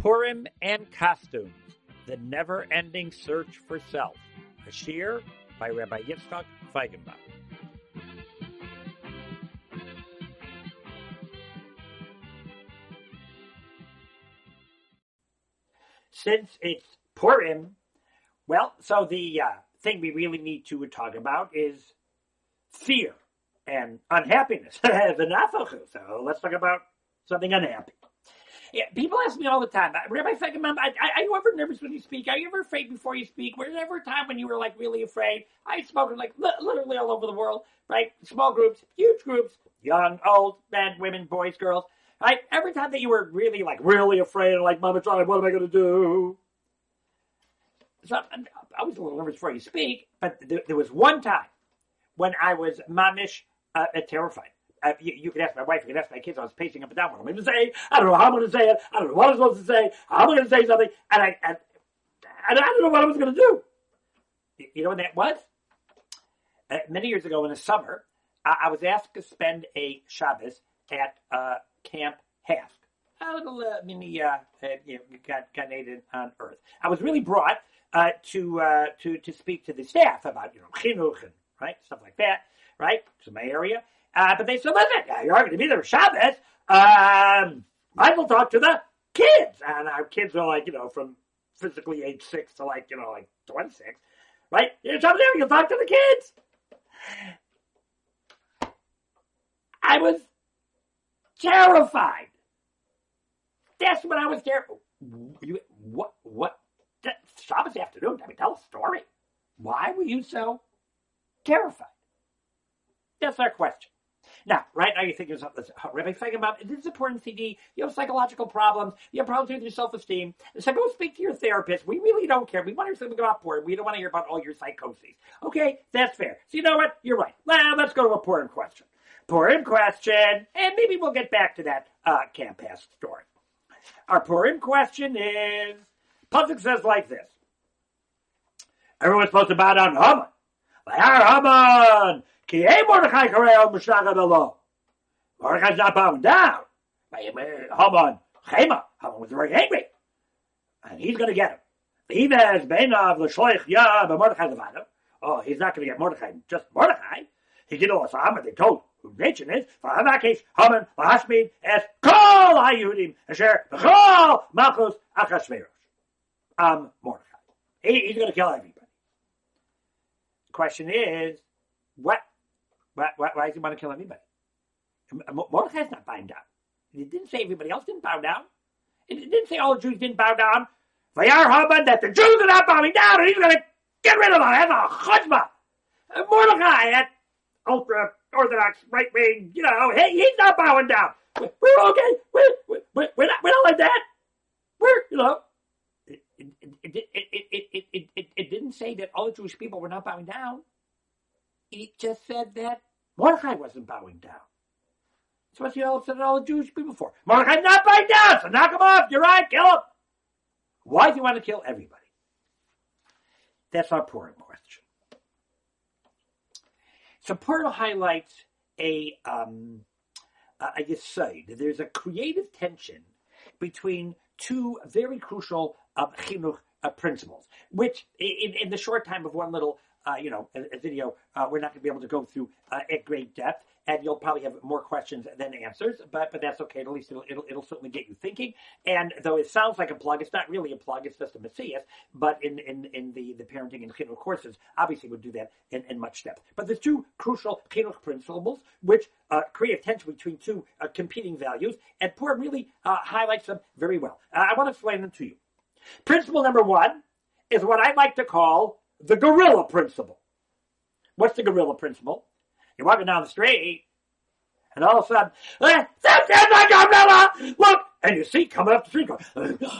Purim and Costume, The Never-Ending Search for Self, a shiur by Rabbi Yitzhak Feigenbaum. Since it's Purim, well, so the thing we really need to talk about is fear and unhappiness. The nafachu. So let's talk about something unhappy. Yeah, people ask me all the time, Rabbi Feigenbaum, are you ever nervous when you speak? Are you ever afraid before you speak? Was there ever a time when you were like really afraid? I spoke like literally all over the world, right? Small groups, huge groups, young, old, men, women, boys, girls. Right? Every time that you were really, like, really afraid and like, Mama, what am I going to do? So I was a little nervous before you speak, but there was one time when I was mamish terrified. You could ask my wife, you could ask my kids, I was pacing up and down, what am I going to say? I don't know how I'm going to say it. I don't know what I'm supposed to say. How am I going to say something? And I don't know what I was going to do. You know what that was? Many years ago in the summer, I was asked to spend a Shabbos at Camp HASC, a little mini Canadian on Earth. I was really brought to speak to the staff about chinuch and right stuff like that, right? It's in my area, but they said, "Listen, you're going to be there Shabbos. I will talk to the kids," and our kids are like from physically age 6 to like 26, right? You're there, you'll talk to the kids. I was terrified. That's when I was terrified. What? Shabbos afternoon? I mean, tell a story. Why were you so terrified? That's our question. Now, right now you're thinking of something. Rabbi Feigenbaum, this is a porn CD. You have psychological problems. You have problems with your self-esteem. So go speak to your therapist. We really don't care. We want to hear something about porn. We don't want to hear about all your psychoses. Okay, that's fair. So you know what? You're right. Well, let's go to a porn question. Purim question, and maybe we'll get back to that Camp HASC story. Our Purim question is, Pasuk says like this, everyone's supposed to bow down to Haman. V'yar Haman, ki ei Mordechai kareo mushagad alo. Mordechai's not bowing down. Haman, chema, Haman was very angry. And he's going to get him. V'ivez beinav l'shloich ya b'Mordechai levado. Oh, he's not going to get Mordechai, just Mordechai. He did all this Haman, they told him. Who mentioned it? For in that case, Haman lahashmin es kol haYehudim asher b'chol Malchus Achashverosh. Mordechai. He's going to kill everybody. The question is, why does he want to kill everybody? Mordechai's not bowing down. It didn't say everybody else didn't bow down. It didn't say all the Jews didn't bow down. Vayar Haman that the Jews are not bowing down, and he's going to get rid of them. That's a chutzpah. Mordechai, that ultra Orthodox, right wing, hey, he's not bowing down. We're okay. We're not like that. It didn't say that all the Jewish people were not bowing down. It just said that Mordechai wasn't bowing down. That's what you said all the Jewish people for. Mordechai's not bowing down, so knock him off. You're right, kill him. Why do you want to kill everybody? That's our Purim question. So Purim highlights a yesod. There's a creative tension between two very crucial chinuch principles, which in the short time of one little a video, we're not going to be able to go through at great depth, and you'll probably have more questions than answers, but that's okay. At least it'll certainly get you thinking. And though it sounds like a plug, it's not really a plug, it's just a messias, but in the parenting and chinuch courses, obviously we'll do that in much depth. But there's two crucial chinuch principles, which create a tension between two competing values, and Purim really highlights them very well. I want to explain them to you. Principle number one is what I like to call the gorilla principle. What's the gorilla principle? You're walking down the street, and all of a sudden, there's a gorilla! Look! And you see coming up the street,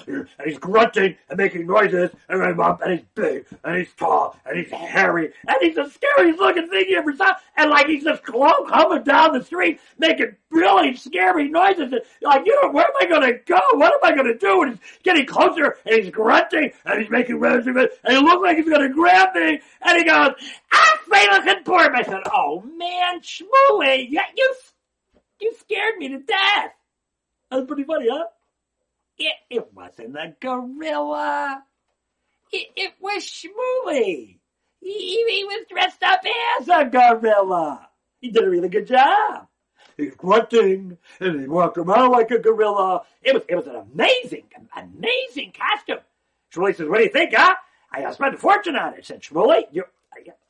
and he's grunting and making noises, and he's big, and he's tall, and he's hairy, and he's the scariest looking thing you ever saw, and like he's just coming down the street, making really scary noises, and like, where am I gonna go? What am I gonna do? And he's getting closer, and he's grunting, and he's making noises, and he looks like he's gonna grab me, and he goes, I'm famous and poor. I said, oh man, Shmuley, you scared me to death. That's pretty funny, huh? Yeah, It wasn't a gorilla. It was Shmuley. He was dressed up as a gorilla. He did a really good job. He was grunting, and he walked around like a gorilla. It was an amazing costume. Shmuley says, "What do you think, huh?" I spent a fortune on it. I said, "Shmuley,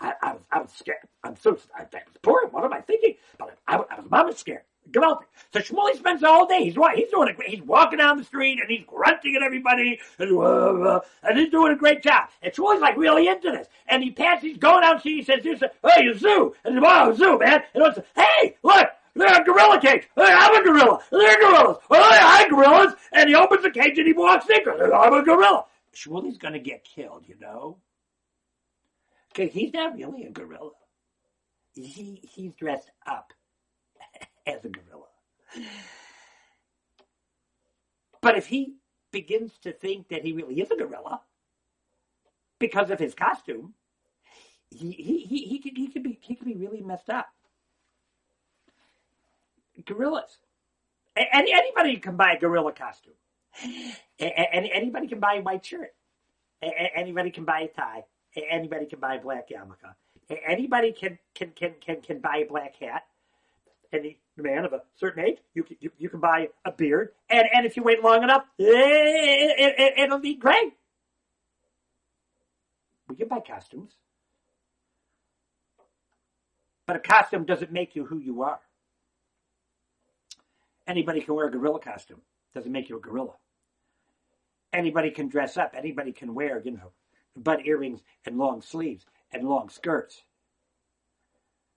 I was scared. I was poor. What am I thinking?" But I was mama scared. Developing. So Shmuley spends the whole day. He's doing a great. He's walking down the street and he's grunting at everybody and he's doing a great job. And Shmuley's like really into this. And he passes. He's going out. He says, "Hey, you zoo!" And he's, "Wow, zoo, man!" And it's, "Hey, look, they're a gorilla cage. Hey, I'm a gorilla. They're gorillas. Oh, I gorillas." And he opens the cage and he walks in. "I'm a gorilla." Shmuley's going to get killed, you know. Okay, he's not really a gorilla. He's dressed up as a gorilla. But if he begins to think that he really is a gorilla because of his costume, he could be really messed up. Gorillas. Anybody can buy a gorilla costume. Anybody can buy a white shirt. Anybody can buy a tie. Anybody can buy a black yarmulke. Anybody can buy a black hat. Any man of a certain age, you can buy a beard, and if you wait long enough, it'll be gray. We can buy costumes, but a costume doesn't make you who you are. Anybody can wear a gorilla costume; doesn't make you a gorilla. Anybody can dress up. Anybody can wear, butt earrings and long sleeves and long skirts.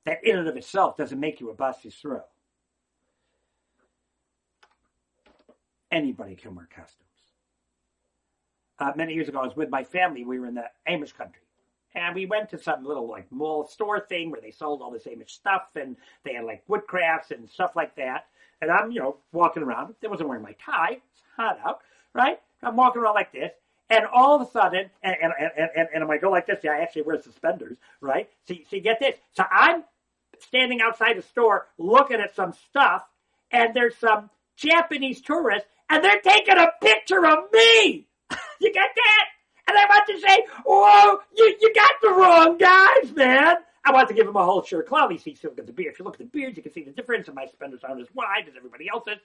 That in and of itself doesn't make you a bossy throw. Anybody can wear costumes. Many years ago, I was with my family. We were in the Amish country. And we went to some little like mall store thing where they sold all this Amish stuff. And they had like woodcrafts and stuff like that. And I'm, walking around. I wasn't wearing my tie. It's hot out, right? I'm walking around like this. And all of a sudden, and I go like this. Yeah, I actually wear suspenders, right? So get this. So I'm standing outside the store looking at some stuff, and there's some Japanese tourists, and they're taking a picture of me. You get that? And I want to say, "Whoa, you got the wrong guys, man." I want to give him a whole shirt of clown. You see, so look at the beard. If you look at the beard, you can see the difference, and my suspenders aren't as wide as everybody else's.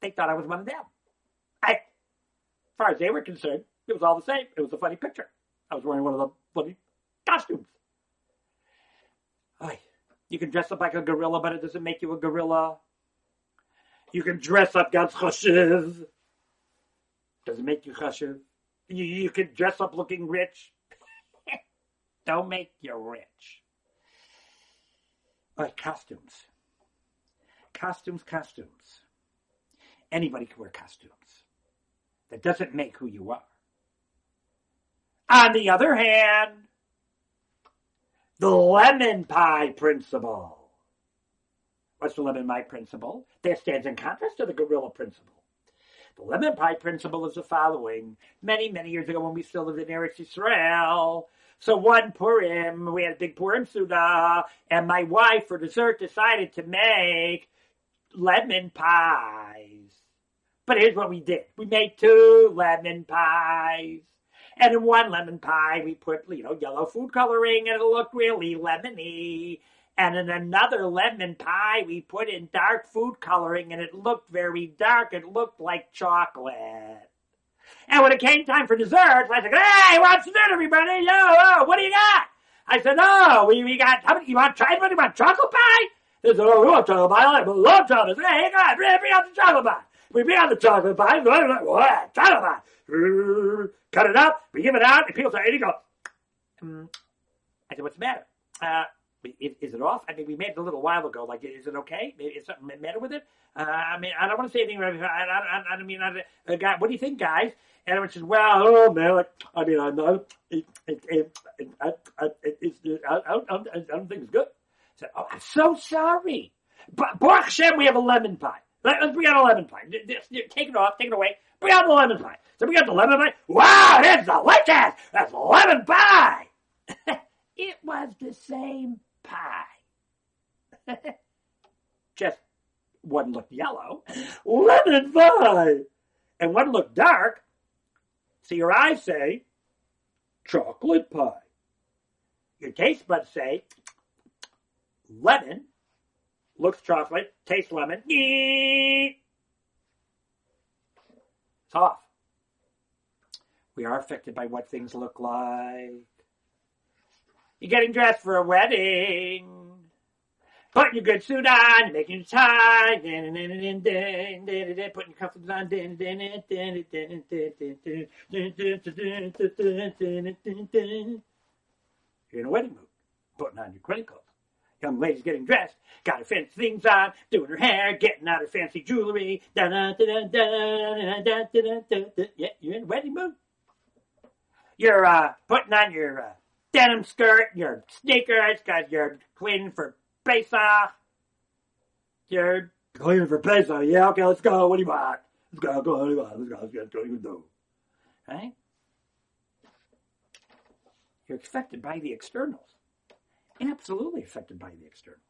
They thought I was one of them. As far as they were concerned, it was all the same. It was a funny picture. I was wearing one of the bloody costumes. You can dress up like a gorilla, but it doesn't make you a gorilla. You can dress up God's chashiv. Doesn't make you chashiv. You can dress up looking rich. Don't make you rich. Costumes. Costumes. Anybody can wear costumes. That doesn't make who you are. On the other hand, the lemon pie principle. What's the lemon pie principle? That stands in contrast to the gorilla principle. The lemon pie principle is the following. Many, many years ago when we still lived in Eretz Yisrael, so one Purim, we had a big Purim Suda, and my wife for dessert decided to make lemon pies. But here's what we did. We made 2 lemon pies. And in one lemon pie, we put, yellow food coloring, and it looked really lemony. And in another lemon pie, we put in dark food coloring, and it looked very dark. It looked like chocolate. And when it came time for dessert, I said, "Hey, what's it, everybody? Yo, what do you got?" I said, "Oh, we got, you want to try it? You want chocolate pie?" They said, "Oh, we want chocolate pie. I love chocolate." I said, "Hey, God, bring out the chocolate pie." We bring out the chocolate pie. What? Chocolate pie. Cut it up. We give it out. And people start eating. Go. I said, "What's the matter? Is it off? I mean, we made it a little while ago. Like, is it okay? Is something the matter with it? I don't want to say anything. God, what do you think, guys?" And everyone says, "Well, oh man. I don't think it's good." I said, "Oh, I'm so sorry. But Baruch Hashem, we have a lemon pie. Let's bring out a lemon pie. Take it off, take it away. Bring out the lemon pie." So we got the lemon pie. "Wow, that's delicious! That's lemon pie!" It was the same pie. Just one looked yellow, lemon vine, and one looked dark, so your eyes say, chocolate pie. Your taste buds say, lemon, looks chocolate, tastes lemon, it's off. We are affected by what things look like. You're getting dressed for a wedding. Putting your good suit on, making your tie, putting your cuffs on. You're in a wedding mood, putting on your credit card. Young lady's getting dressed, got her fancy things on, doing her hair, getting out her fancy jewelry. Yeah, you're in a wedding mood. You're putting on your denim skirt, your sneakers, because you're cleaning for Pesach. You're cleaning for Pesach. Yeah, okay, let's go. What do you want? Let's go. Go. What do you want? Let's go. Let's go. Let's go. Let's go. Right? You're affected by the externals. Absolutely affected by the externals.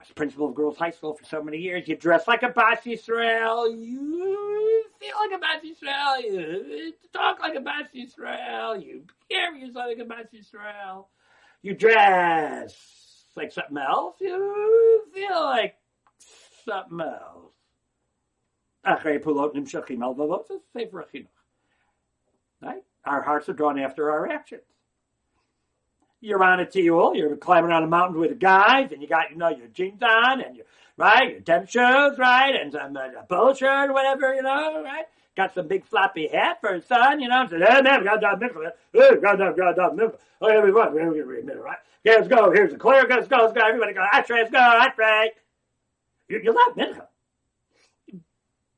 As principal of girls' high school for so many years, you dress like a Bas Yisrael. You feel like a Bas Yisrael. You talk like a Bas Yisrael. You carry yourself like a Bas Yisrael. You dress like something else. You feel like something else. Right? Our hearts are drawn after our actions. You're on a tiyul, you're climbing on a mountain with the guys, and you got, your jeans on, and your denim shoes, right, and some a polo shirt, or whatever, right? Got some big floppy hat for his son, said, hey, man, we got to Mickle, oh, everyone, right? Yeah, let's go, here's the clear, let's go, everybody go, I try. You love mincha.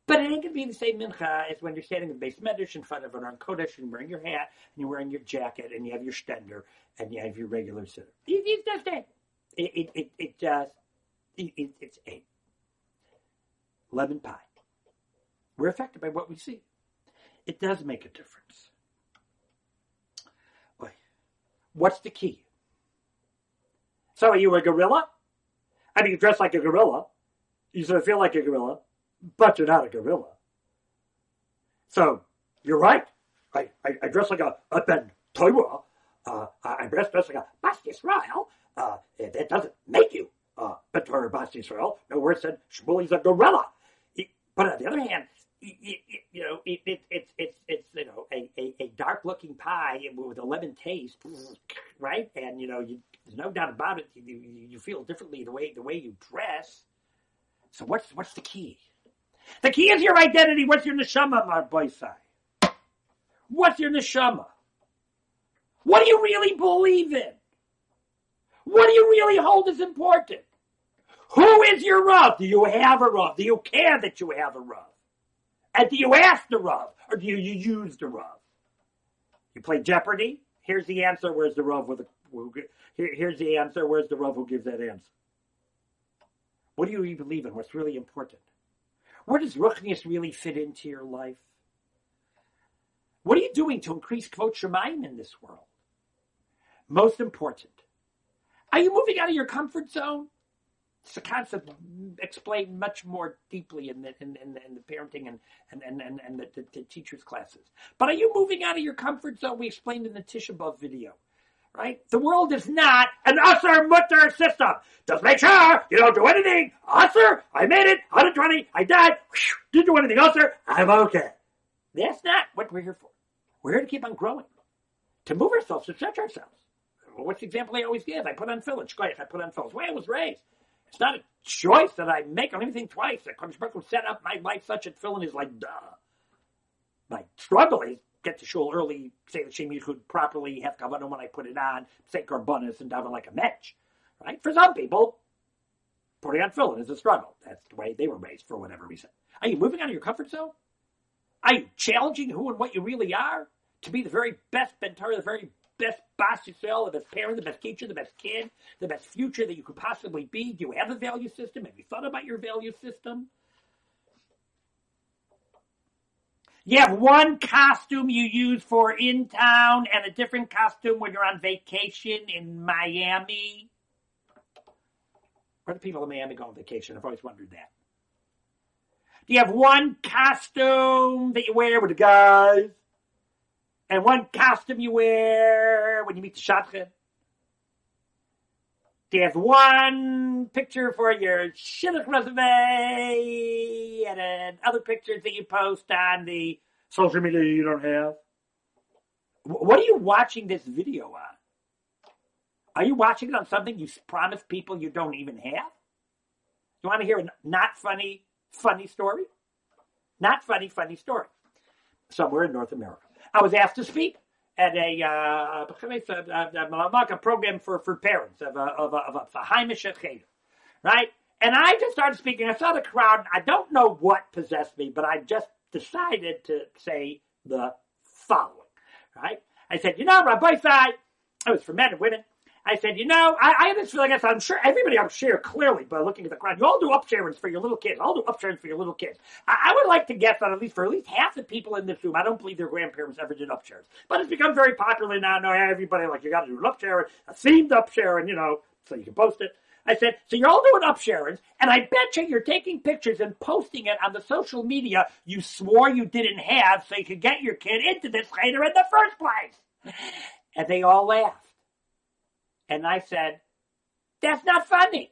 But it ain't going to be the same mincha as when you're standing in the base medrash in front of an Aron Kodesh and wearing your hat and you're wearing your jacket and you have your shtender and you have your regular sitter. It does that. It's a lemon pie. We're affected by what we see. It does make a difference. Boy, what's the key? So are you a gorilla? I mean, you dress like a gorilla. You sort of feel like a gorilla. But you're not a gorilla. So, you're right. I dress like a Ben Torah. I dress like a Bas Yisrael. That doesn't make you Ben Torah Bas Yisrael. No worse than Shmuli's a gorilla. But on the other hand, it's a dark-looking pie with a lemon taste, right? And, there's no doubt about it. You feel differently the way you dress. So what's the key? The key is your identity. What's your neshama, my boy? What's your neshama? What do you really believe in? What do you really hold as important? Who is your Rav? Do you have a Rav? Do you care that you have a Rav? And do you ask the Rav? Or do you use the Rav? You play Jeopardy? Here's the answer. Where's the Rav? Here's the answer. Where's the Rav who gives that answer? What do you really believe in? What's really important? Where does Ruchnius really fit into your life? What are you doing to increase Kvod Shemayim in this world? Most important, are you moving out of your comfort zone? It's a concept explained much more deeply in the parenting and the teachers' classes. But are you moving out of your comfort zone? We explained in the Tisha B'Av video. Right? The world is not an usher mutter system. Just make sure you don't do anything. Usher, I made it. 120, I died. Whew, didn't do anything, usher. I'm okay. That's not what we're here for. We're here to keep on growing, to move ourselves, to stretch ourselves. Well, what's the example I always give? I put on fillets. I put on fillets. The way I was raised. It's not a choice that I make on anything twice. That Kodesh Baruch Hu set up my life such that filling is like, duh. My struggle is get to shul early, say the Shem Yichud properly, have kavanah when I put it on, say korbanos and daven like a match, right? For some people, putting on tefillin is a struggle. That's the way they were raised for whatever reason. Are you moving out of your comfort zone? Are you challenging who and what you really are to be the very best Ben Torah, the very best Bas Yisrael, the best parent, the best teacher, the best kid, the best future that you could possibly be? Do you have a value system? Have you thought about your value system? You have one costume you use for in town and a different costume when you're on vacation in Miami. Where do people in Miami go on vacation? I've always wondered that. Do you have one costume that you wear with the guys? And one costume you wear when you meet the shadchan? Do you have one picture for your shidduch resume and then other pictures that you post on the social media you don't have? What are you watching this video on? Are you watching it on something you promise people you don't even have? You want to hear a not funny, funny story? Not funny, funny story. Somewhere in North America. I was asked to speak at a program for parents of a Chaimish Cheder, right? And I just started speaking. I saw the crowd. And I don't know what possessed me, but I just decided to say the following, right? I said, you know, Rabbi Sai, it was for men and women. I said, you know, I have this feeling, I guess I'm sure everybody upshare clearly by looking at the crowd. You all do upsharings for your little kids. I'll do upsharings for your little kids. I would like to guess that at least half the people in this room, I don't believe their grandparents ever did upsharings. But it's become very popular now. No, everybody, like, you got to do an upsharing, a themed upsharing, you know, so you can post it. I said, so you're all doing upsharings, and I bet you're taking pictures and posting it on the social media you swore you didn't have so you could get your kid into this cheder in the first place. And they all laughed. And I said, that's not funny.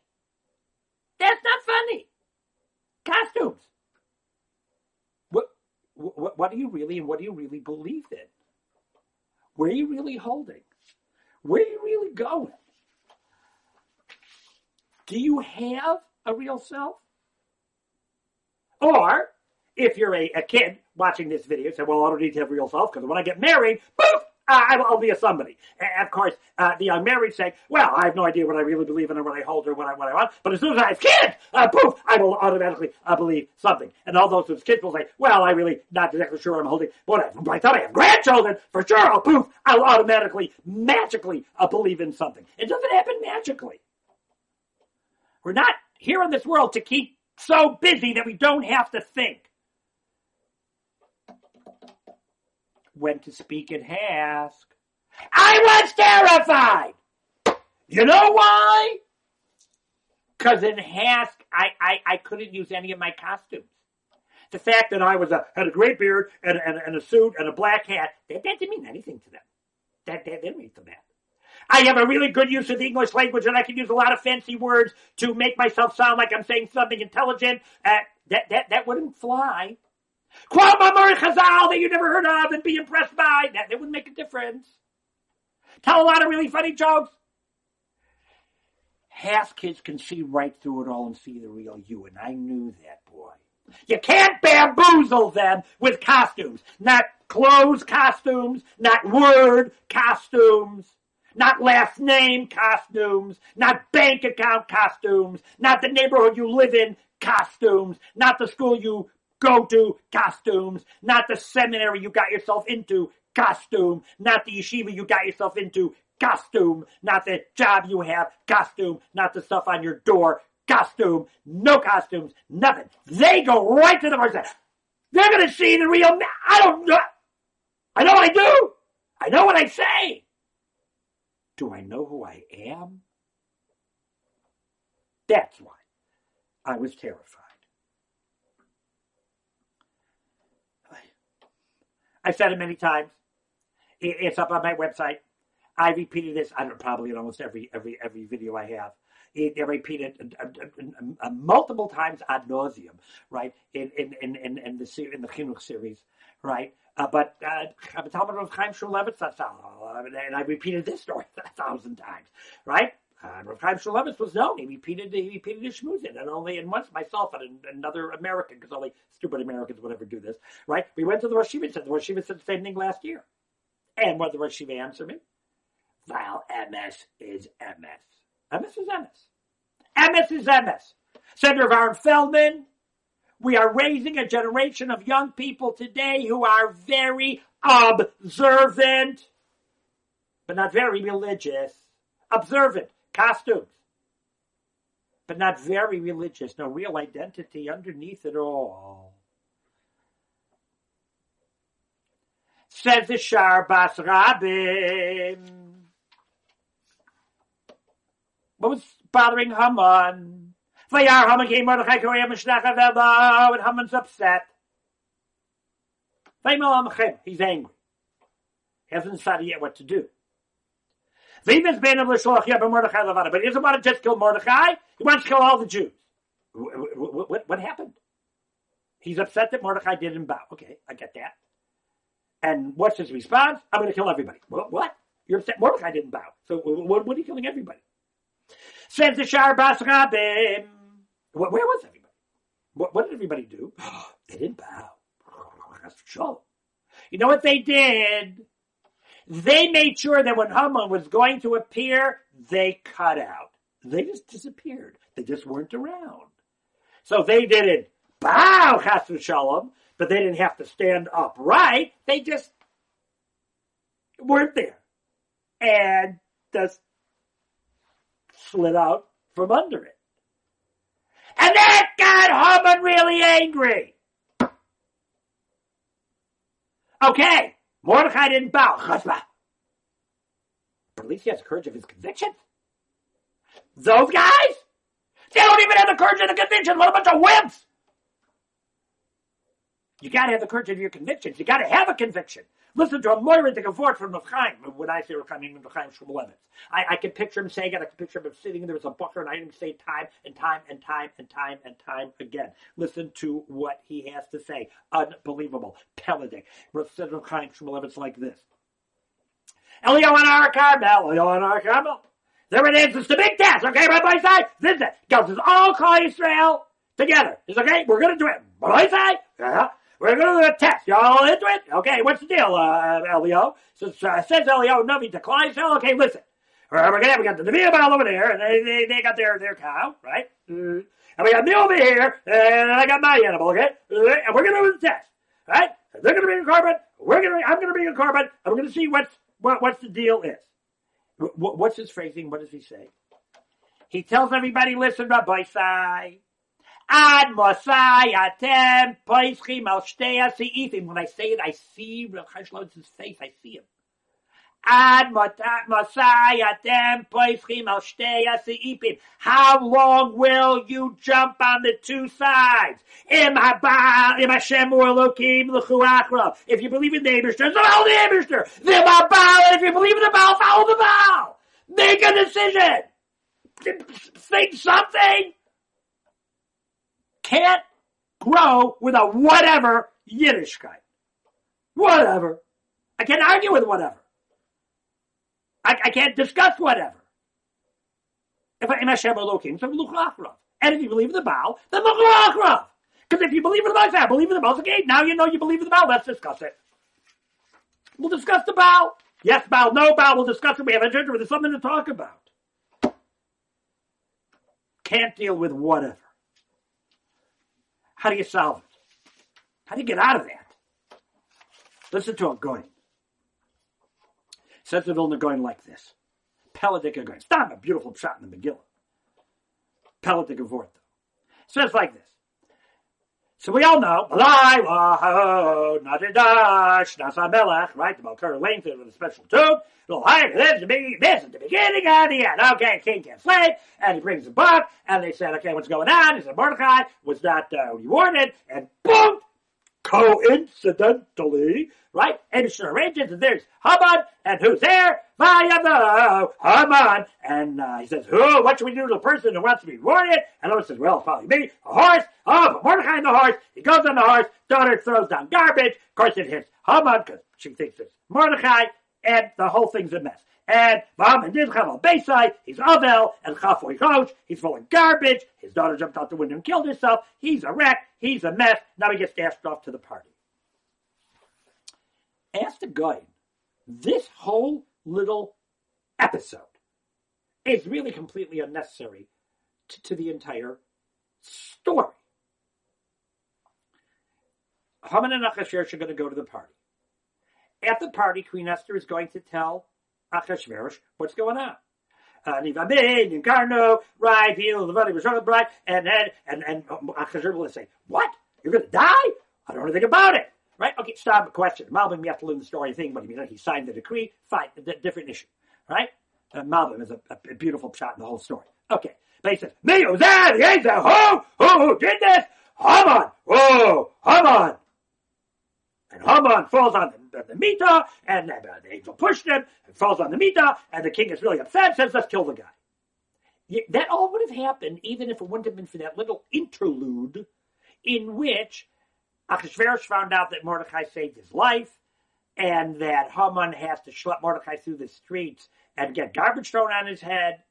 That's not funny. Costumes. What do you really and what do you really believe in? Where are you really holding? Where are you really going? Do you have a real self? Or, if you're a kid watching this video, say, well, I don't need to have a real self because when I get married, poof! I'll be a somebody. And of course, the unmarried say, well, I have no idea what I really believe in or what I hold or what I want, but as soon as I have kids, poof, I will automatically believe something. And all those whose kids will say, well, I'm really not exactly sure I'm holding, but I thought I have grandchildren, for sure, I'll automatically, magically believe in something. It doesn't happen magically. We're not here in this world to keep so busy that we don't have to think. Went to speak at HASC. I was terrified! You know why? Because in HASC, I couldn't use any of my costumes. The fact that I was had a gray beard and a suit and a black hat, that didn't mean anything to them. That didn't mean to them. I have a really good use of the English language and I can use a lot of fancy words to make myself sound like I'm saying something intelligent. That wouldn't fly. Quote Mamur Chazal that you never heard of and be impressed by. That wouldn't make a difference. Tell a lot of really funny jokes. Half kids can see right through it all and see the real you, and I knew that, boy. You can't bamboozle them with costumes. Not clothes costumes, not word costumes, not last name costumes, not bank account costumes, not the neighborhood you live in costumes, not the school you go to costumes, not the seminary you got yourself into costume, not the yeshiva you got yourself into costume, not the job you have costume, not the stuff on your door costume, no costumes, nothing. They go right to the person. They're going to see the real me. I don't know. I know what I do. I know what I say. Do I know who I am? That's why I was terrified. I've said it many times. It's up on my website. I repeated this, I don't know, probably in almost every video I have. I repeat it multiple times ad nauseum, right? In the Chinuch series, right? But Talmud Rav Chaim Shmulevitz, and I repeated this story 1,000 times, right? Rav Chaim Shmulevitz was known. He repeated his shmoozin, and once myself and another American, because only stupid Americans would ever do this, right? We went to the Rosh Yeshiva and said, the Rosh Yeshiva said the same thing last year. And what did the Rosh Yeshiva answer me? Well, MS is MS. MS is MS. MS is MS. Senator Aron Feldman, we are raising a generation of young people today who are very observant, but not very religious. Observant. Costumes, but not very religious, no real identity underneath it all. Says the Shar Bas Rabin. What was bothering Haman? Vayar Haman came Mordechai to Haman Shnaka Veba, and Haman's upset. Vayimel Amachem, he's angry. He hasn't decided yet what to do. Vayimel Benim L'Sholach Yabba Mordechai Levada, but he doesn't want to just kill Mordechai, he wants to kill all the Jews. What happened? He's upset that Mordechai didn't bow. Okay, I get that. And what's his response? I'm going to kill everybody. What? You're upset Mordechai didn't bow. So what are you killing everybody? Says the Shar Bas Rabim. Where was everybody? What did everybody do? They didn't bow. That's for sure. You know what they did? They made sure that when Haman was going to appear, they cut out. They just disappeared. They just weren't around. So they didn't bow, Chas v'Shalom, but they didn't have to stand upright. They just weren't there. And just slid out from under it. And that got Haman really angry. Okay, Mordechai didn't bow. Chazbah. But at least he has the courage of his conviction. Those guys? They don't even have the courage of the conviction. What a bunch of wimps! You gotta have the courage of your convictions. You gotta have a conviction. Listen to a Moira de Gavort from Rav Chaim. When I say Rav Chaim, Rav Chaim Shmulevitz. I can picture him saying it. I can picture him sitting there as a bucker and I didn't say time and time again. Listen to what he has to say. Unbelievable. Peledic. Rav Chaim Shmulevitz like this. Elio and our Carmel. There it is. It's the big test. Okay, right by side. This is it. God says, all call Israel together. It's okay. We're going to do it. By side. Uh-huh. We're going to do a test. Y'all into it? Okay, what's the deal, Elio? Says Elio, Novi to Clydesdale. Okay, listen. We got the Nevi'ah over there, and they got their cow, right? And we got me over here, and I got my animal, okay? And we're going to do the test, right? They're going to bring a carbon. I'm going to bring a carbon, and we're going to see what's the deal is. What's his phrasing? What does he say? He tells everybody, listen, Rabbi Sai. Ad Mosai Atem Paischim Al Shtea Seifim. When I say it, I see Rav Chaim Shmulevitz's face. I see him. Ad Mosai Atem Paischim Al Shtea Seifim. How long will you jump on the two sides? Im Haba Im Hashem Elokim Lechu Achra. If you believe in the Eibishter, follow the Eibishter. Im Haba. If you believe in the Baal, follow the Baal. Make a decision. Think something. Can't grow with a whatever Yiddishkeit. Whatever. I can't argue with whatever. I can't discuss whatever. If I am Hashem Elokim, so Luch Lachrov. And if you believe in the Baal, then Luch Lachrov. Because if you believe in the Baal, I believe in the Baal. Okay, now you know you believe in the Baal. Let's discuss it. We'll discuss the Baal. Yes, Baal. No, Baal. We'll discuss it. We have a gender. There's something to talk about. Can't deal with whatever. How do you solve it? How do you get out of that? Listen to a Goin. Says the Vilna Gaon like this. Peledic Goin. It's not a beautiful shot in the Megillah. Peledic Gavorta. Says like this. So we all know, right? The Malkara length with a special tube. A little higher. This is the beginning and the end. Okay, king gets laid, and he brings the book, and they said, okay, what's going on? He said, Mordechai was not rewarded, and boom! Coincidentally, right? And it's arranges, and there's Haman, and who's there? Haman. And he says, who? What should we do to the person who wants to be rewarded? And Haman says, well, follow me. A horse. Oh, but Mordecai on the horse. He goes on the horse. Daughter throws down garbage. Of course, it hits Haman because she thinks it's Mordecai, and the whole thing's a mess. And Haman did have a Beisai. He's Avel, and Chafoy Roach. He's full of garbage. His daughter jumped out the window and killed herself. He's a wreck. He's a mess. Now he gets dashed off to the party. Ask the Goyim, this whole little episode is really completely unnecessary to the entire story. Haman and Achashverosh are going to go to the party. At the party, Queen Esther is going to tell Achashverosh what's going on. Right, and Achashverosh will say, what? You're going to die? I don't know anything about it. Right? Okay, stop the question. Malbim, you have to learn the story thing, but he signed the decree. Fine, different issue. Right? Malbim is a beautiful shot in the whole story. Okay, They said, me, who's that? Yes, who did this? Haman! Oh, Haman! And Haman falls on the Mita, and the angel pushed him, and falls on the Mita, and the king is really upset, says, let's kill the guy. That all would have happened even if it wouldn't have been for that little interlude in which Achashverosh found out that Mordecai saved his life, and that Haman has to schlep Mordecai through the streets and get garbage thrown on his head.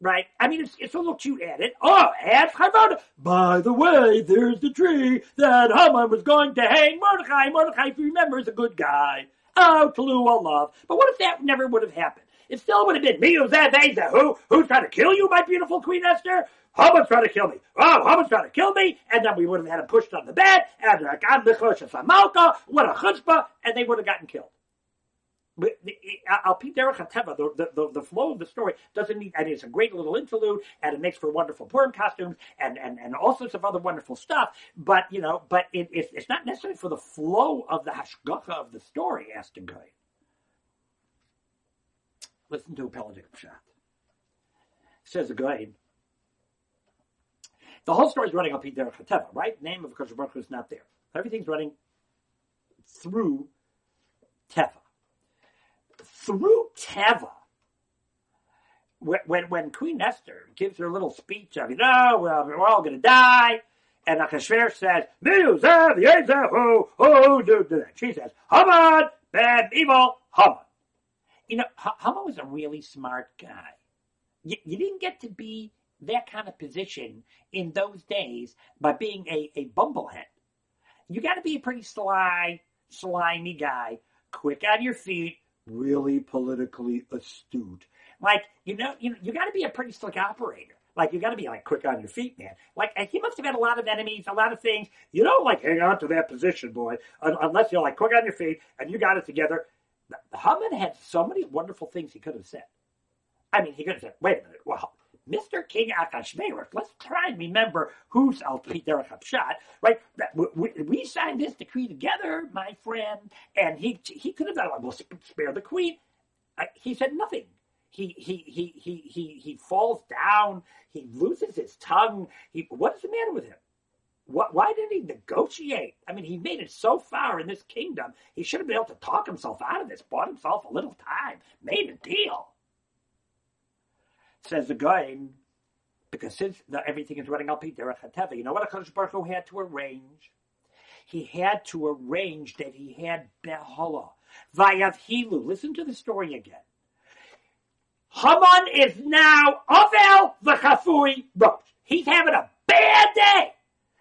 Right? I mean, it's a little cute at it. Oh, ask Haman. By the way, there's the tree that Haman was going to hang Mordecai. Mordecai, if you remember, is a good guy. Oh, Tolu, all love. But what if that never would have happened? It still would have been me, who's that, they, who? Who's trying to kill you, my beautiful Queen Esther? Haman's trying to kill me. Oh, Haman's trying to kill me. And then we would have had him pushed on the bed. And God, what a chutzpah. And they would have gotten killed. The flow of the story doesn't need, and it's a great little interlude, and it makes for wonderful Purim costumes and all sorts of other wonderful stuff. But, you know, but it's not necessary for the flow of the hashgacha of the story, Aston Goy. Listen to a Peladic Pshat. Says a guy. The whole story is running up Derech HaTeva, right? Name of Kodesh Baruch Hu is not there. Everything's running through Teva. Through Teva, when Queen Esther gives her little speech of, you know, we're all going to die, and Achashverosh says, she says, Haman, bad, evil, Haman. You know, Haman was a really smart guy. You didn't get to be that kind of position in those days by being a bumblehead. You got to be a pretty slimy guy, quick on your feet, really politically astute. Like, you got to be a pretty slick operator. Like, you got to be, like, quick on your feet, man. Like, he must have had a lot of enemies, a lot of things. You don't, like, hang on to that position, boy, unless you're, like, quick on your feet and you got it together. Haman had so many wonderful things he could have said. I mean, he could have said, wait a minute, well, Mr. King Achashverosh, let's try and remember who's Al Pi Derech HaPshat, right? We signed this decree together, my friend, and he could have done, like, we'll spare the queen. He said nothing. He falls down. He loses his tongue. What is the matter with him? Why didn't he negotiate? I mean, he made it so far in this kingdom. He should have been able to talk himself out of this, bought himself a little time, made a deal. Says the Gaon, because since everything is running up, you know what HaKadosh Baruch Hu had to arrange? He had to arrange that he had Behala. Vayavhilu. Listen to the story again. Haman is now Avel v'chafui rosh. He's having a bad day,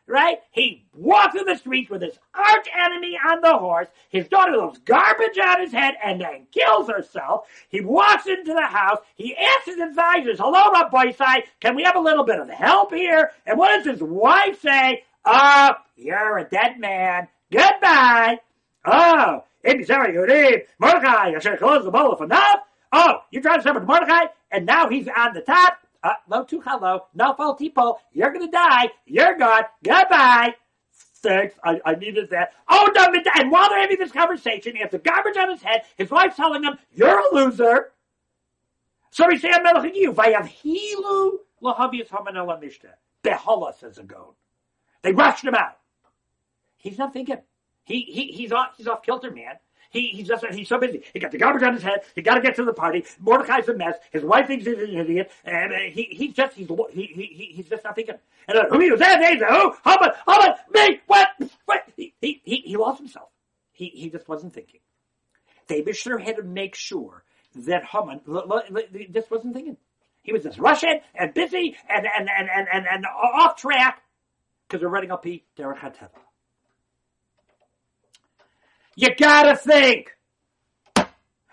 right? He walked through the streets with his arch enemy on the horse. His daughter throws garbage on his head and then kills herself. He walks into the house. He asks his advisors, hello, Rabbi Sai, can we have a little bit of help here? And what does his wife say? Oh, you're a dead man. Goodbye. Oh, if you say you leave, Mordecai, I should have closed the bowl of enough. Oh, you tried to summon Mordecai, and now he's on the top. Lo tuchalo, no fault people, you're going to die, you're gone, goodbye. Thanks, I needed that. Oh, no, and while they're having this conversation, he has the garbage on his head, his wife's telling him, you're a loser. So he said, Vayavhilu lahavias haman el hamishta. Behala, says a goat. They rushed him out. He's not thinking. He's off kilter, man. He's so busy. He got the garbage on his head. He got to get to the party. Mordecai's a mess. His wife thinks he's an idiot, and he's just not thinking. And he lost himself. He just wasn't thinking. They sure had to make sure that Haman just wasn't thinking. He was just rushing and busy and off track because they're running up P. Derech HaTeva. You gotta think.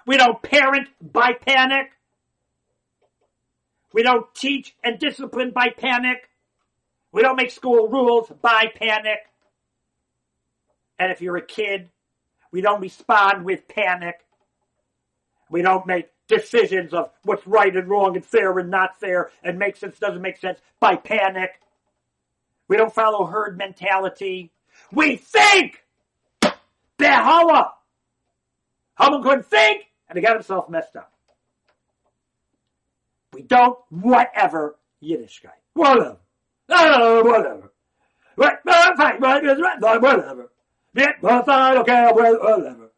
We don't parent by panic. We don't teach and discipline by panic. We don't make school rules by panic. And if you're a kid, we don't respond with panic. We don't make decisions of what's right and wrong and fair and not fair and makes sense, doesn't make sense by panic. We don't follow herd mentality. We think! Behala! Haman couldn't think, and he got himself messed up. We don't, whatever, Yiddishkeit. Whatever. Whatever. Whatever. I don't care. Whatever.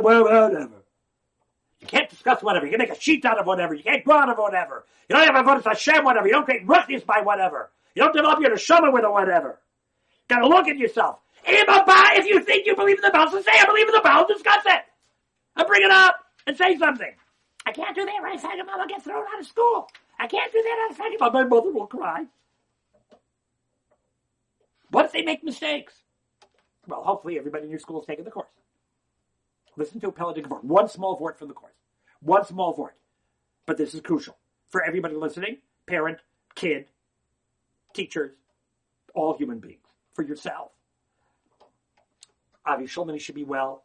Whatever. You can't discuss whatever. You can make a sheet out of whatever. You can't go out of whatever. You don't have a vote Hashem whatever. You don't get rushes by whatever. You don't develop your neshama with a whatever. You gotta look at yourself. If you think you believe in the Bible, say I believe in the Bible, discuss it. I bring it up and say something. I can't do that right side of mom, I'll get thrown out of school. I can't do that outside of mom, my mother will cry. What if they make mistakes? Well, hopefully everybody in your school has taken the course. Listen to a Pelodic Vort. One small vort from the course. One small vort. But this is crucial. For everybody listening, parent, kid, teachers, all human beings. For yourself. Avi Shulman should be well.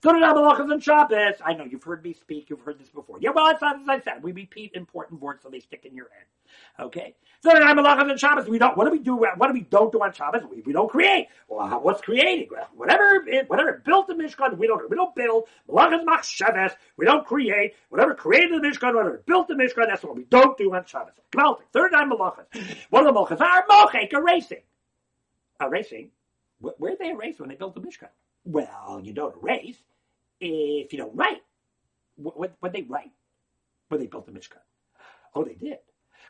Go to Malachas and Shabbos. I know, you've heard me speak. You've heard this before. Yeah, well, it's not as I said. We repeat important words so they stick in your head. Okay? So then Malachas and Shabbos, what do we don't do on Shabbos? We don't create. Well, what's creating? Whatever built the Mishkan, we don't do. We don't build. Malachas Machshavas, we don't create. Whatever created the Mishkan, whatever built the Mishkan, that's what we don't do on Shabbos. Gmaltic. Third time Malachas. One of the Malachas are Mochek, erasing. Erasing? Where did they erase when they built the Mishkan? Well, you don't erase if you don't write. What did they write when they built the Mishkan? Oh, they did.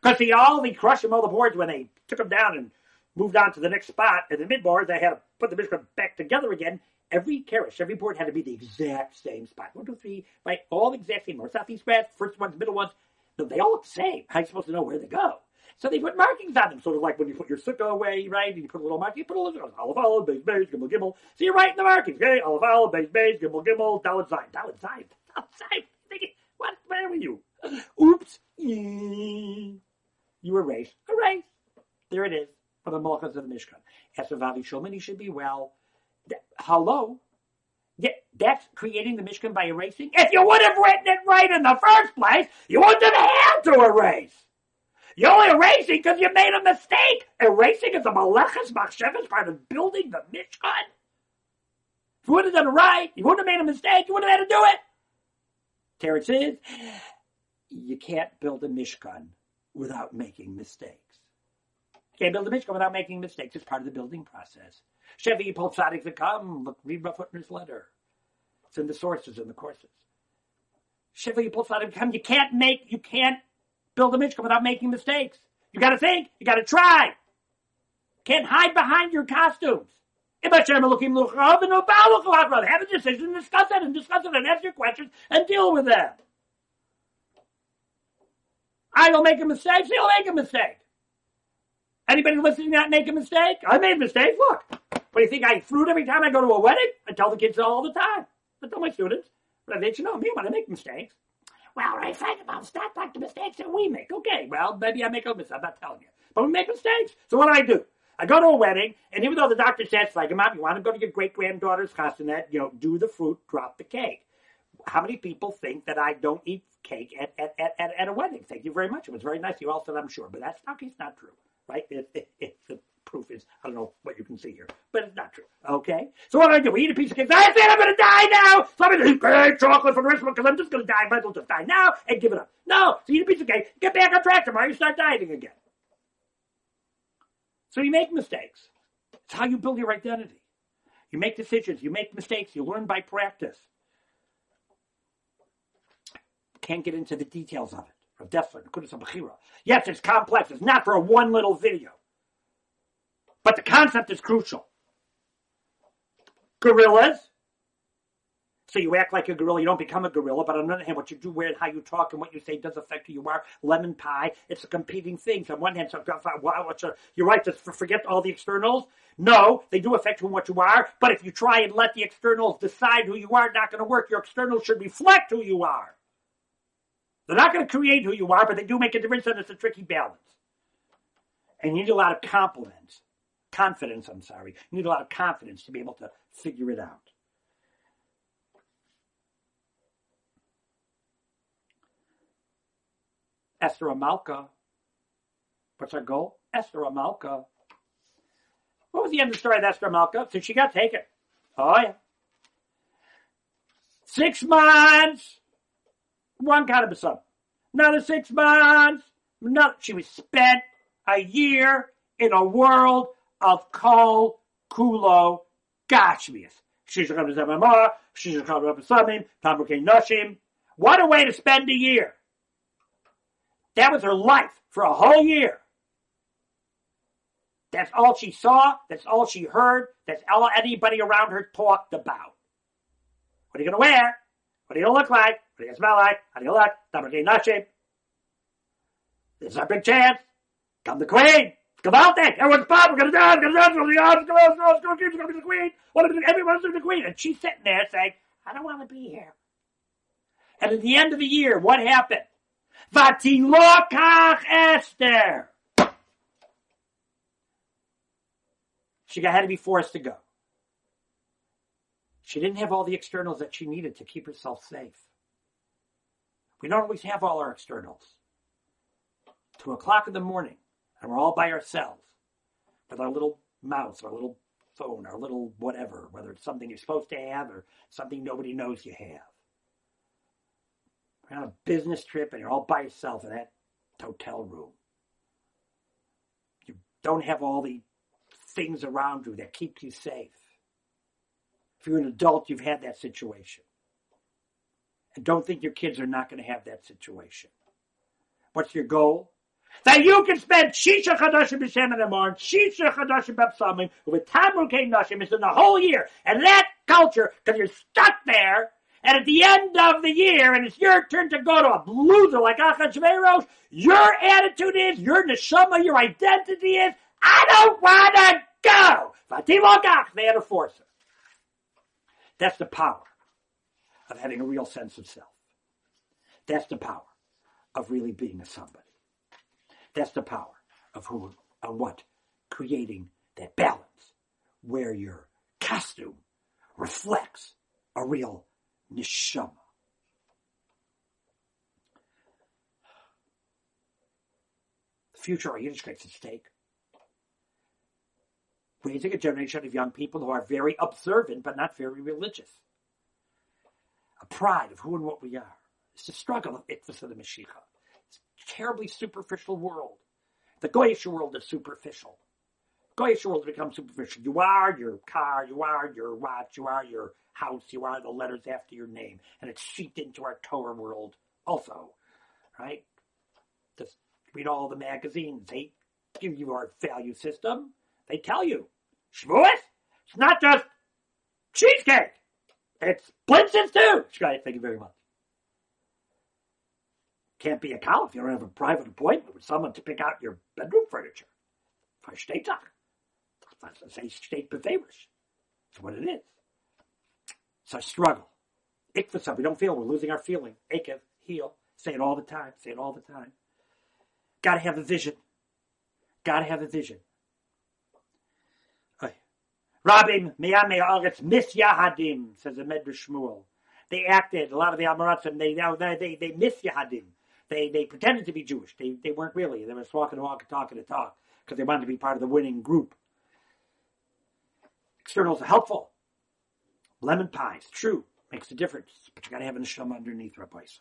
Because they crushed them, all the boards, when they took them down and moved on to the next spot. In the midbar, they had to put the Mishkan back together again. Every keresh, every board had to be the exact same spot. 1, 2, 3, right? All the exact same. North, south, east, west, first ones, middle ones. They all look the same. How are you supposed to know where they go? So they put markings on them, sort of like when you put your sukkah away, right? And you put a little marking, you put a little olive, beis, beis, gimel, gimel. So you write in the markings, okay? Olive, beis, beis, gimel, gimel, dalet, zayin, dalet, zayin, dalet, zayin. What? Where were you? Oops. You erase. Erase. There it is. For the Malachas of the Mishkan. As of Avi Shulman, he should be well. Hello? That's creating the Mishkan by erasing? If you would have written it right in the first place, you wouldn't have had to erase. You're only erasing because you made a mistake. Erasing is a malachas machshavas part of building the Mishkan. If you would have done it right, you wouldn't have made a mistake, you wouldn't have had to do it. Terence says, you can't build a Mishkan without making mistakes. You can't build a Mishkan without making mistakes. It's part of the building process. Shevi Yipol Tzadik V'Kam. Look, read Rav Footner's letter. It's in the sources and the courses. Shevi Yipol Tzadik V'Kam. You can't build a Mishkan without making mistakes. You gotta think. You gotta try. Can't hide behind your costumes. Have a decision, discuss it, and ask your questions, and deal with them. I don't make a mistake, so you'll make a mistake. Anybody listening not make a mistake? I made mistakes, look. What do you think, I fruit every time I go to a wedding? I tell the kids all the time. I tell my students. But I let you know, me, when I make mistakes. Well, right, it's not like the mistakes that we make. Okay, well, maybe I make a mistake. I'm not telling you. But we make mistakes. So what do? I go to a wedding, and even though the doctor says, like, Mom, you want to go to your great-granddaughter's castanet, do the fruit, drop the cake. How many people think that I don't eat cake at a wedding? Thank you very much. It was very nice. You all said, I'm sure. But that's not true, right? The proof is, I don't know what you can see here, but it's not true, okay? So what do? We eat a piece of cake. I said I'm going to die now, so I'm going to eat great chocolate for the rest of it because I'm just going to die. I might as well just die now and give it up. No, so you eat a piece of cake, get back on track tomorrow, you start dieting again. So you make mistakes. It's how you build your identity. You make decisions, you make mistakes, you learn by practice. Can't get into the details of it. Of Deslin, yes, it's complex. It's not for a one little video. But the concept is crucial. Gorillas. So you act like a gorilla. You don't become a gorilla. But on the other hand, what you do, where, and how you talk, and what you say does affect who you are. Lemon pie. It's a competing thing. So on one hand, you're right to forget all the externals. No, they do affect who and what you are. But if you try and let the externals decide who you are, not going to work. Your externals should reflect who you are. They're not going to create who you are, but they do make a difference, and it's a tricky balance. And you need a lot of confidence. You need a lot of confidence to be able to figure it out. Esther Amalka. What's our goal? Esther Amalka. What was the end of the story of Esther Amalka? So she got taken. Oh, yeah. 6 months. One kind of a son. not a 6 months. She was spent a year in a world of kol kulo gashmius. She's going to Zemamah, she's going to Rabbi Samim, Tambuke Nashim. What a way to spend a year. That was her life for a whole year. That's all she saw, that's all she heard, that's all anybody around her talked about. What are you going to wear? What are you going to look like? What are you going to smell like? How do you look? Tambuke Nashim. This is our big chance. Come the queen. Come out there. Everyone's pop. We're going to dance. She's going to be the queen. Everyone's going to be the queen. And she's sitting there saying, I don't want to be here. And at the end of the year, what happened? Vatilokach Esther. She had to be forced to go. She didn't have all the externals that she needed to keep herself safe. We don't always have all our externals. 2:00 in the morning, and we're all by ourselves with our little mouse, our little phone, our little whatever, whether it's something you're supposed to have or something nobody knows you have. We're on a business trip, and you're all by yourself in that hotel room. You don't have all the things around you that keep you safe. If you're an adult, you've had that situation. And don't think your kids are not going to have that situation. What's your goal? That you can spend Shisha Chadashim B'Shem in the morning, Shisha Chadashim B'Psamim, with Tamrukei Nashim, it's in the whole year. And that culture, because you're stuck there, and at the end of the year, and it's your turn to go to a loser like Achan Shmei Rosh, your attitude is, your neshama, your identity is, I don't want to go. They had to force it. That's the power of having a real sense of self. That's the power of really being a somebody. That's the power of who and what, creating that balance where your costume reflects a real neshama. The future of Yiddishkeit is at stake. Raising a generation of young people who are very observant but not very religious. A pride of who and what we are. It's the struggle of Itfus of the Mashiach. It's a terribly superficial world. The Goyish world is superficial. The Goyish world becomes superficial. You are your car, you are your watch, you are your house, you are the letters after your name. And it's seeped into our Torah world also, right? Just read all the magazines. They give you our value system. They tell you, Shavuos, it's not just cheesecake. It's blintzes too. Thank you very much. Can't be a call if you don't have a private appointment with someone to pick out your bedroom furniture. That's what it is. It's our struggle. Ick for something. We don't feel. We're losing our feeling. Akev, heal. Say it all the time. Gotta have a vision. Rabim, Meyamei Aretz, Mis Yahadim, says the Medrash Shmuel. They acted, a lot of the Amoratzim, they mis Yahadim. They pretended to be Jewish. They weren't really. They were walking the walk and talking the talk because they wanted to be part of the winning group. Externals are helpful. Lemon pies, true, makes a difference. But you got to have a neshama underneath Rabbi Yisai.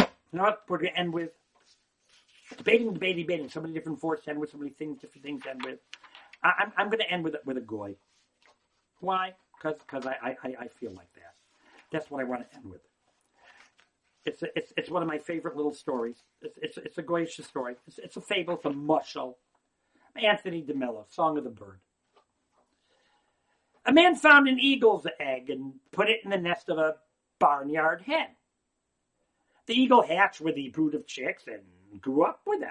You know what we're going to end with? Debating. So many different forces end with, so many things, different things end with. I'm going to end with a goy. Why? Because I feel like that. That's what I want to end with. It's one of my favorite little stories. It's a goyish story. It's a fable. It's a mashal. Anthony DeMello, Song of the Bird. A man found an eagle's egg and put it in the nest of a barnyard hen. The eagle hatched with a brood of chicks and grew up with them.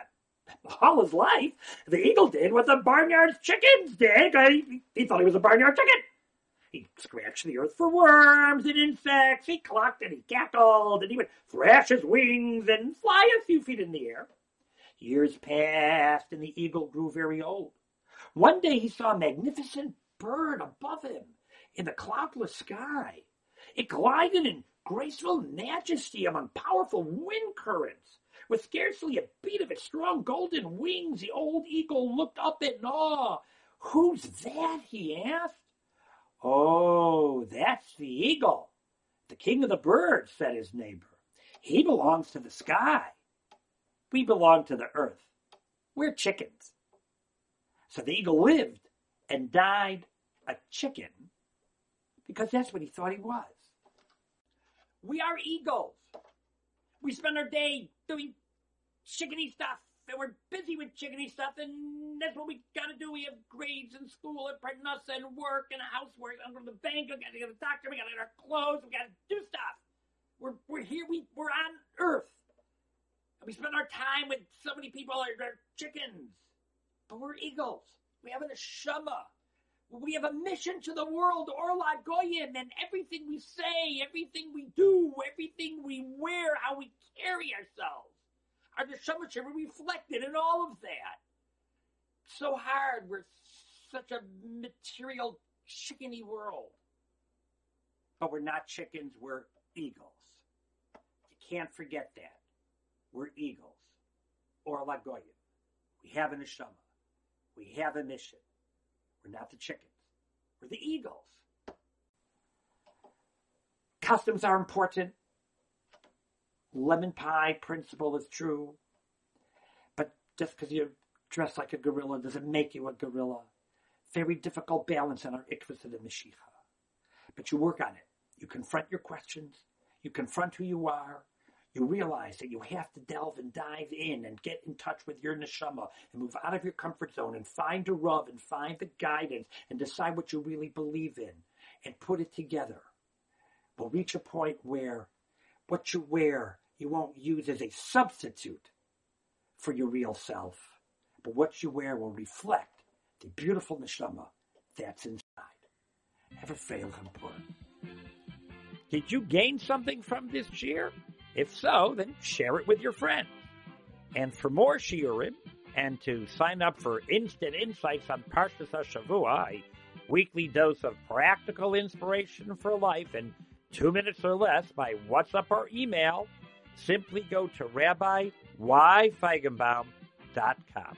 All his life, the eagle did what the barnyard chickens did. He thought he was a barnyard chicken. He scratched the earth for worms and insects. He clucked and he cackled and he would thrash his wings and fly a few feet in the air. Years passed and the eagle grew very old. One day he saw a magnificent bird above him in the cloudless sky. It glided in graceful majesty among powerful wind currents. With scarcely a beat of its strong golden wings, the old eagle looked up in awe. Who's that? He asked. Oh, that's the eagle, the king of the birds, said his neighbor. He belongs to the sky. We belong to the earth. We're chickens. So the eagle lived and died a chicken because that's what he thought he was. We are eagles. We spend our day doing chickeny stuff, and we're busy with chickeny stuff, and that's what we gotta do. We have grades in school and parnassa and work and housework. I'm going to the bank, we gotta get a doctor, we gotta get our clothes, we gotta do stuff. We're here, we're on earth. And we spend our time with so many people that are chickens. But we're eagles. We have a neshama. We have a mission to the world, Orla Goyim, and everything we say, everything we do, everything we wear, how we carry ourselves. Our neshama should be reflected in all of that. It's so hard. We're such a material, chickeny world. But we're not chickens. We're eagles. You can't forget that. We're eagles. Orla Goyim. We have a neshama. We have a mission. We're not the chickens. We're the eagles. Customs are important. Lemon pie principle is true. But just because you dress like a gorilla doesn't make you a gorilla. Very difficult balance in our ikvus of the Mashiach. But you work on it. You confront your questions. You confront who you are. You realize that you have to delve and dive in and get in touch with your neshama and move out of your comfort zone and find a rub and find the guidance and decide what you really believe in and put it together. We'll reach a point where what you wear you won't use as a substitute for your real self, but what you wear will reflect the beautiful neshama that's inside. Have a feilim pur. Did you gain something from this year? If so, then share it with your friends. And for more shiurim, and to sign up for instant insights on Parshas HaShavua, a weekly dose of practical inspiration for life in 2 minutes or less by WhatsApp or email, simply go to RabbiYFeigenbaum.com.